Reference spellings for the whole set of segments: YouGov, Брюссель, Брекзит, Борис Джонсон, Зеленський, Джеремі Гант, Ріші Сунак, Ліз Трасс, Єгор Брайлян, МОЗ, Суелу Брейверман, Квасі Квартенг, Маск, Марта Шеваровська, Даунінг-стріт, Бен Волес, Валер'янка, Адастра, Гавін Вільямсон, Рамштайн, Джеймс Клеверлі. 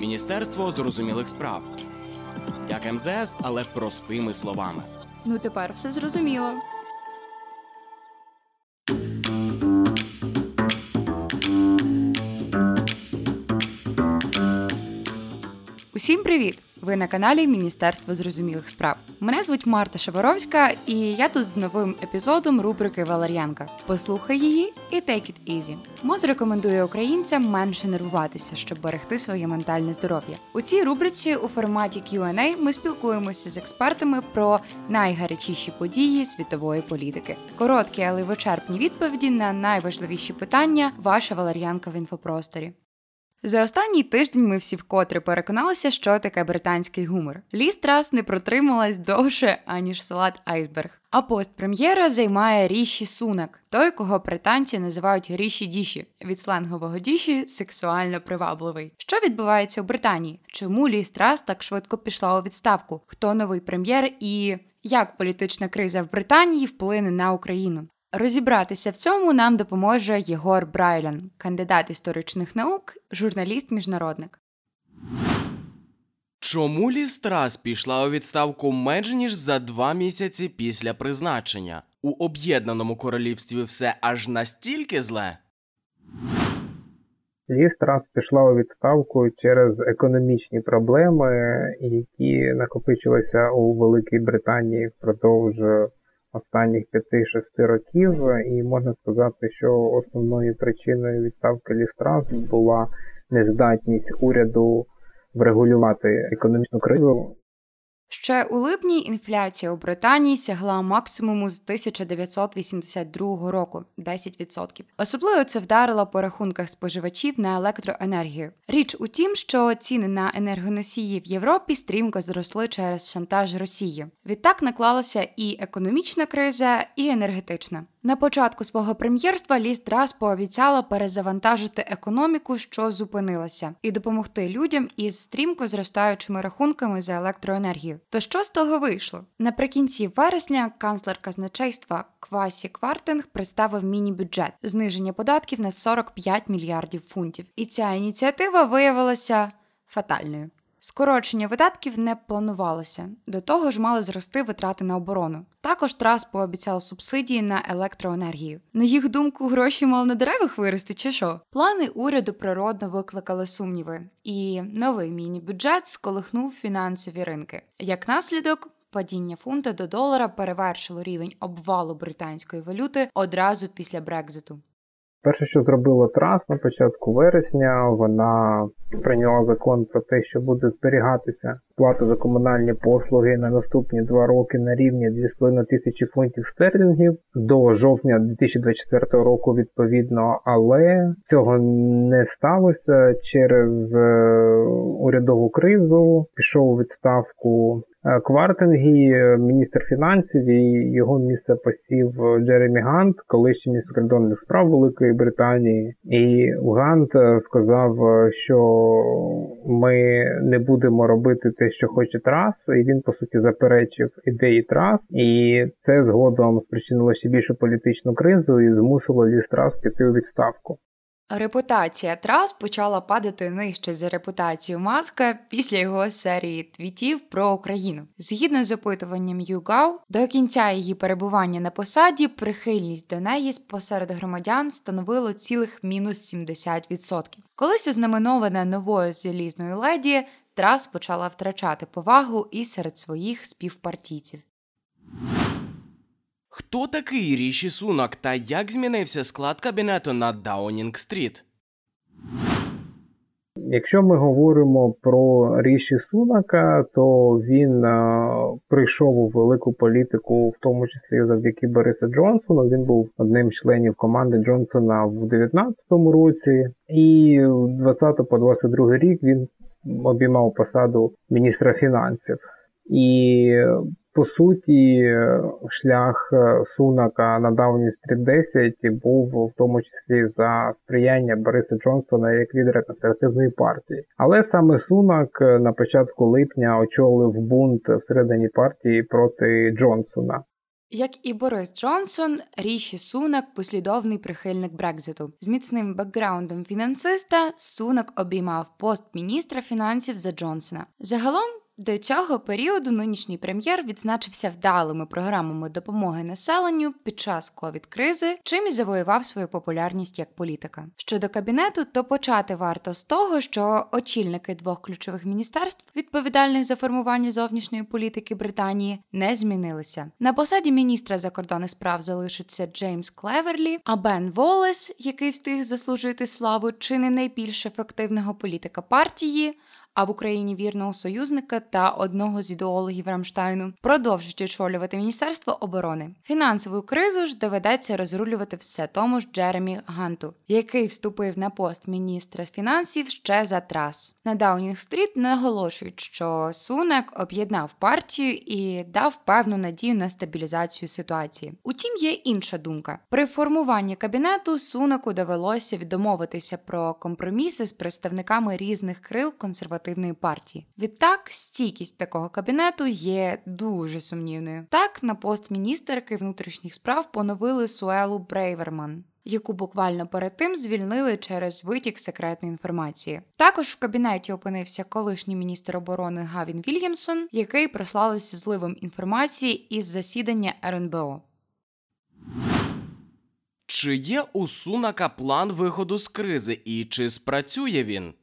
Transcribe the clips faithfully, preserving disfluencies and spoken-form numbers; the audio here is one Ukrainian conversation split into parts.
Міністерство зрозумілих справ. Як ем зе ес, але простими словами. Ну тепер все зрозуміло. Усім привіт! Ви на каналі Міністерство зрозумілих справ. Мене звуть Марта Шеваровська, і я тут з новим епізодом рубрики «Валер'янка». Послухай її і take it easy. МОЗ рекомендує українцям менше нервуватися, щоб берегти своє ментальне здоров'я. У цій рубриці у форматі к'ю енд ей ми спілкуємося з експертами про найгарячіші події світової політики. Короткі, але вичерпні відповіді на найважливіші питання «Ваша Валер'янка в інфопросторі». За останній тиждень ми всі вкотре переконалися, що таке британський гумор. Ліз Трасс не протрималась довше, аніж салат айсберг. А пост прем'єра займає Ріші Сунак, той, кого британці називають Ріші-Діші, від сленгового діші сексуально привабливий. Що відбувається у Британії? Чому Ліз Трасс так швидко пішла у відставку? Хто новий прем'єр і як політична криза в Британії вплине на Україну? Розібратися в цьому нам допоможе Єгор Брайлян, кандидат історичних наук, журналіст-міжнародник. Чому Ліз Трасс пішла у відставку менш ніж за два місяці після призначення? У Об'єднаному Королівстві все аж настільки зле? Ліз Трасс пішла у відставку через економічні проблеми, які накопичилися у Великій Британії впродовж останніх п'яти-шести років, і можна сказати, що основною причиною відставки Ліз Трасс була нездатність уряду врегулювати економічну кризу. Ще у липні інфляція у Британії сягла максимуму з тисяча дев'ятсот вісімдесят другого року – десять відсотків. Особливо це вдарило по рахунках споживачів на електроенергію. Річ у тім, що ціни на енергоносії в Європі стрімко зросли через шантаж Росії. Відтак наклалася і економічна криза, і енергетична. На початку свого прем'єрства Ліз Трасс пообіцяла перезавантажити економіку, що зупинилася, і допомогти людям із стрімко зростаючими рахунками за електроенергію. То що з того вийшло? Наприкінці вересня канцлер казначейства Квасі Квартенг представив міні-бюджет – зниження податків на сорок п'ять мільярдів фунтів. І ця ініціатива виявилася фатальною. Скорочення видатків не планувалося. До того ж мали зрости витрати на оборону. Також Трасс пообіцяв субсидії на електроенергію. На їх думку, гроші мали на деревах вирости чи що? Плани уряду природно викликали сумніви. І новий міні-бюджет сколихнув фінансові ринки. Як наслідок, падіння фунта до долара перевершило рівень обвалу британської валюти одразу після Брекзиту. Перше, що зробила Трасс на початку вересня, вона прийняла закон про те, що буде зберігатися плата за комунальні послуги на наступні два роки на рівні дві з половиною тисячі фунтів стерлінгів до жовтня дві тисячі двадцять четвертого року відповідно, але цього не сталося через урядову кризу, пішов у відставку Квартенгі, міністр фінансів, і його місце посів Джеремі Гант, колишній міністр закордонних справ Великої Британії. І Гант сказав, що ми не будемо робити те, що хоче Трасс, і він, по суті, заперечив ідеї Трасс, і це згодом спричинило ще більшу політичну кризу і змусило Ліз Трасс піти у відставку. Репутація Трасс почала падати нижче за репутацію Маска після його серії твітів про Україну. Згідно з опитуванням YouGov, до кінця її перебування на посаді прихильність до неї посеред громадян становило цілих мінус сімдесят відсотків. Колись ознаменована новою залізною леді, Трасс почала втрачати повагу і серед своїх співпартійців. Хто такий Ріші Сунак та як змінився склад кабінету на Даунінг-стріт? Якщо ми говоримо про Ріші Сунака, то він а, прийшов у велику політику, в тому числі завдяки Борису Джонсону. Він був одним з членів команди Джонсона в дев'ятнадцятому році. І з двадцятого по двадцять другий рік він обіймав посаду міністра фінансів. І по суті, шлях Сунака на Даунінг-стріт десять був в тому числі за сприяння Бориса Джонсона як лідера консервативної партії. Але саме Сунак на початку липня очолив бунт всередині партії проти Джонсона. Як і Борис Джонсон, Ріші Сунак – послідовний прихильник Брекзиту. З міцним бекграундом фінансиста Сунак обіймав пост міністра фінансів за Джонсона. Загалом, до цього періоду нинішній прем'єр відзначився вдалими програмами допомоги населенню під час ковід-кризи, чим і завоював свою популярність як політика. Щодо кабінету, то почати варто з того, що очільники двох ключових міністерств, відповідальних за формування зовнішньої політики Британії, не змінилися. На посаді міністра закордонних справ залишиться Джеймс Клеверлі, а Бен Волес, який встиг заслужити славу чи не найбільш ефективного політика партії, а в Україні вірного союзника та одного з ідеологів Рамштайну, продовжить очолювати Міністерство оборони. Фінансову кризу ж доведеться розрулювати все тому ж Джеремі Ганту, який вступив на пост міністра фінансів ще за Трасс. На Даунінг-стріт наголошують, що Сунак об'єднав партію і дав певну надію на стабілізацію ситуації. Утім, є інша думка. При формуванні кабінету Сунаку довелося домовитися про компроміси з представниками різних крил консервативних партії. Відтак, стійкість такого кабінету є дуже сумнівною. Так, на пост міністерки внутрішніх справ поновили Суелу Брейверман, яку буквально перед тим звільнили через витік секретної інформації. Також в кабінеті опинився колишній міністр оборони Гавін Вільямсон, який прославився зливом інформації із засідання ер ен бе о. Чи є у Сунака план виходу з кризи і чи спрацює він?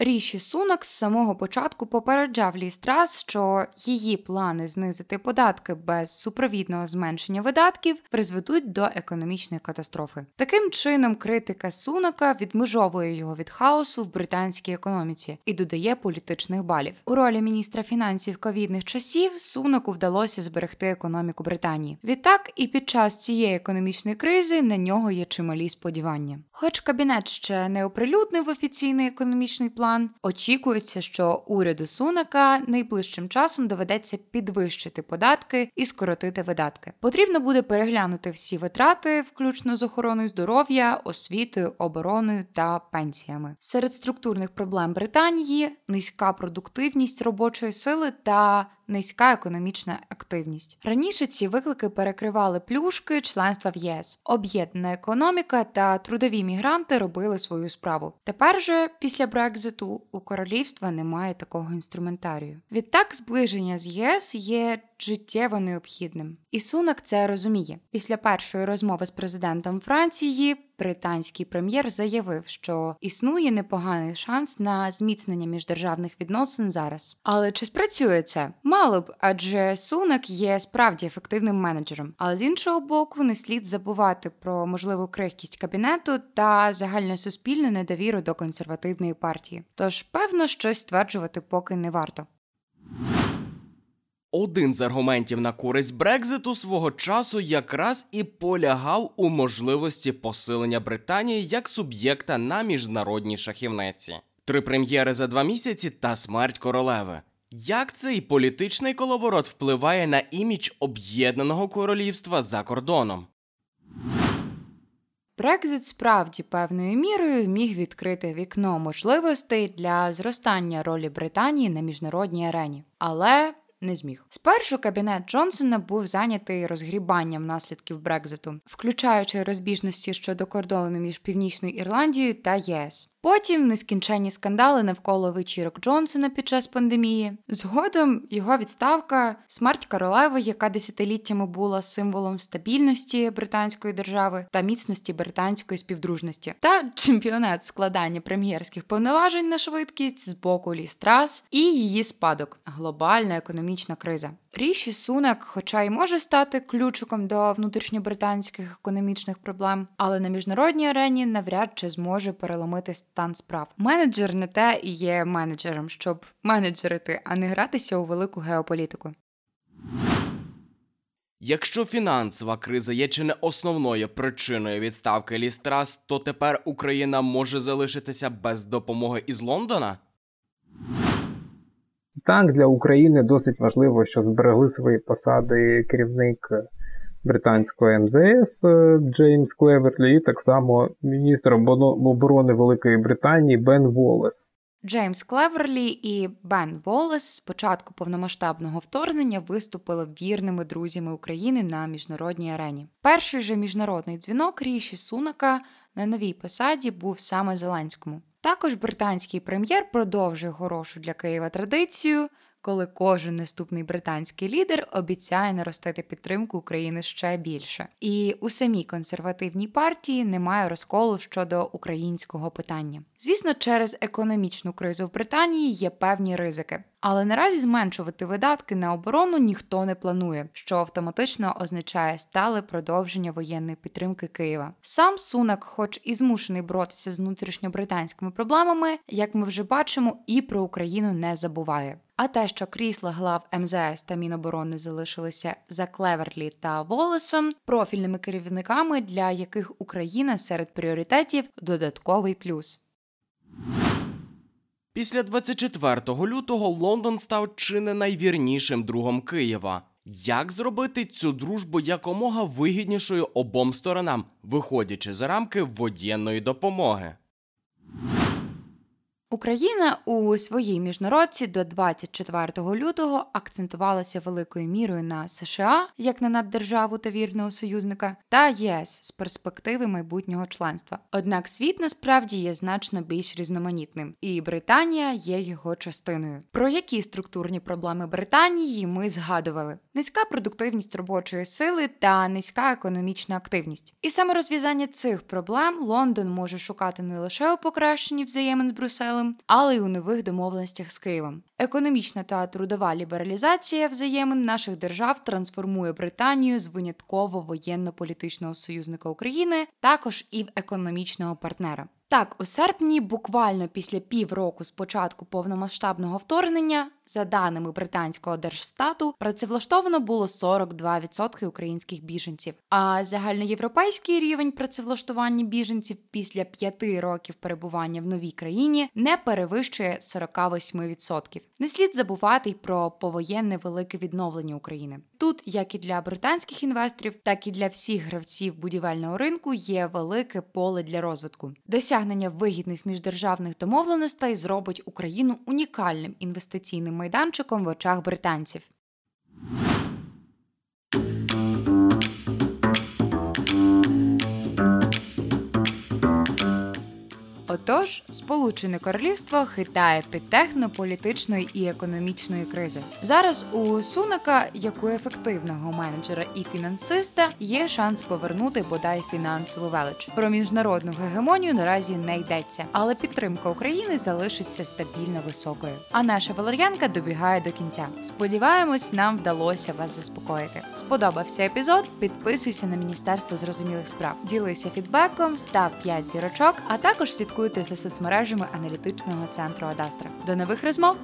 Ріші Сунак з самого початку попереджав Ліз Трасс, що її плани знизити податки без супровідного зменшення видатків призведуть до економічної катастрофи. Таким чином, критика Сунака відмежовує його від хаосу в британській економіці і додає політичних балів. У ролі міністра фінансів ковідних часів Сунаку вдалося зберегти економіку Британії. Відтак, і під час цієї економічної кризи на нього є чималі сподівання. Хоч кабінет ще не оприлюднив офіційний економічний план, очікується, що уряду Сунака найближчим часом доведеться підвищити податки і скоротити видатки. Потрібно буде переглянути всі витрати, включно з охороною здоров'я, освітою, обороною та пенсіями. Серед структурних проблем Британії – низька продуктивність робочої сили та низька економічна активність. Раніше ці виклики перекривали плюшки членства в ЄС. Об'єднана економіка та трудові мігранти робили свою справу. Тепер же, після Брекзиту, у королівства немає такого інструментарію. Відтак, зближення з ЄС є життєво необхідним. І Сунак це розуміє. Після першої розмови з президентом Франції британський прем'єр заявив, що існує непоганий шанс на зміцнення міждержавних відносин зараз. Але чи спрацює це? Мало б, адже Сунак є справді ефективним менеджером. Але з іншого боку, не слід забувати про можливу крихкість кабінету та загальносуспільну недовіру до консервативної партії. Тож, певно, щось стверджувати поки не варто. Один з аргументів на користь Брекзиту свого часу якраз і полягав у можливості посилення Британії як суб'єкта на міжнародній шахівниці. Три прем'єри за два місяці та смерть королеви. Як цей політичний коловорот впливає на імідж об'єднаного королівства за кордоном? Брекзит справді певною мірою міг відкрити вікно можливостей для зростання ролі Британії на міжнародній арені. Але не зміг. Спершу кабінет Джонсона був зайнятий розгрібанням наслідків Брекзиту, включаючи розбіжності щодо кордону між Північною Ірландією та ЄС. Потім нескінченні скандали навколо вечірок Джонсона під час пандемії. Згодом його відставка, смерть королеви, яка десятиліттями була символом стабільності британської держави та міцності британської співдружності. Та чемпіонат складання прем'єрських повноважень на швидкість з боку Ліз Трасс і її спадок – глобальна економічна криза. Ріші Сунак, хоча й може стати ключиком до внутрішньобританських економічних проблем, але на міжнародній арені навряд чи зможе переломити стан справ. Менеджер не те і є менеджером, щоб менеджерити, а не гратися у велику геополітику. Якщо фінансова криза є чи не основною причиною відставки Ліз Трасс, то тепер Україна може залишитися без допомоги із Лондона? Так, для України досить важливо, що зберегли свої посади керівник британського ем зет ес Джеймс Клеверлі і так само міністр оборони Великої Британії Бен Волес. Джеймс Клеверлі і Бен Волес з початку повномасштабного вторгнення виступили вірними друзями України на міжнародній арені. Перший же міжнародний дзвінок Ріші Сунака на новій посаді був саме Зеленському. Також британський прем'єр продовжує хорошу для Києва традицію, коли кожен наступний британський лідер обіцяє наростити підтримку України ще більше. І у самій консервативній партії немає розколу щодо українського питання. Звісно, через економічну кризу в Британії є певні ризики. Але наразі зменшувати видатки на оборону ніхто не планує, що автоматично означає стале продовження воєнної підтримки Києва. Сам Сунак, хоч і змушений боротися з внутрішньобританськими проблемами, як ми вже бачимо, і про Україну не забуває. А те, що крісла глав ем зет ес та Міноборони залишилися за Клеверлі та Волесом, профільними керівниками, для яких Україна серед пріоритетів – додатковий плюс. Після двадцять четвертого лютого Лондон став чи не найвірнішим другом Києва. Як зробити цю дружбу якомога вигіднішою обом сторонам, виходячи за рамки воєнної допомоги? Україна у своїй міжнародці до двадцять четвертого лютого акцентувалася великою мірою на США, як на наддержаву та вірного союзника, та ЄС з перспективи майбутнього членства. Однак світ насправді є значно більш різноманітним, і Британія є його частиною. Про які структурні проблеми Британії ми згадували? Низька продуктивність робочої сили та низька економічна активність. І саме розв'язання цих проблем Лондон може шукати не лише у покращенні взаємин з Брюсселем, але й у нових домовленостях з Києвом. Економічна та трудова лібералізація взаємин наших держав трансформує Британію з винятково воєнно-політичного союзника України також і в економічного партнера. Так, у серпні, буквально після півроку з початку повномасштабного вторгнення, за даними британського держстату, працевлаштовано було сорок два відсотки українських біженців. А загальноєвропейський рівень працевлаштування біженців після п'яти років перебування в новій країні не перевищує сорок вісім відсотків. Не слід забувати й про повоєнне велике відновлення України. Тут, як і для британських інвесторів, так і для всіх гравців будівельного ринку, є велике поле для розвитку. Досягнення вигідних міждержавних домовленостей зробить Україну унікальним інвестиційним майданчиком в очах британців. Отож, Сполучене Королівство хитає під технополітичної і економічної кризи. Зараз у Сунака, як у ефективного менеджера і фінансиста, є шанс повернути, бодай, фінансову велич. Про міжнародну гегемонію наразі не йдеться, але підтримка України залишиться стабільно високою. А наша Валер'янка добігає до кінця. Сподіваємось, нам вдалося вас заспокоїти. Сподобався епізод? Підписуйся на Міністерство зрозумілих справ. Ділися фідбеком, став п'ять зірочок, а також слідкуй за соцмережами аналітичного центру Адастра. До нових розмов!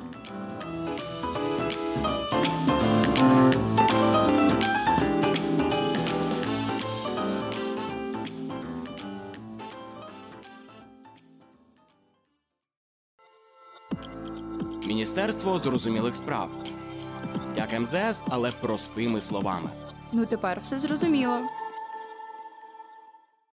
Міністерство зрозумілих справ. Як ем зет ес, але простими словами. Ну тепер все зрозуміло.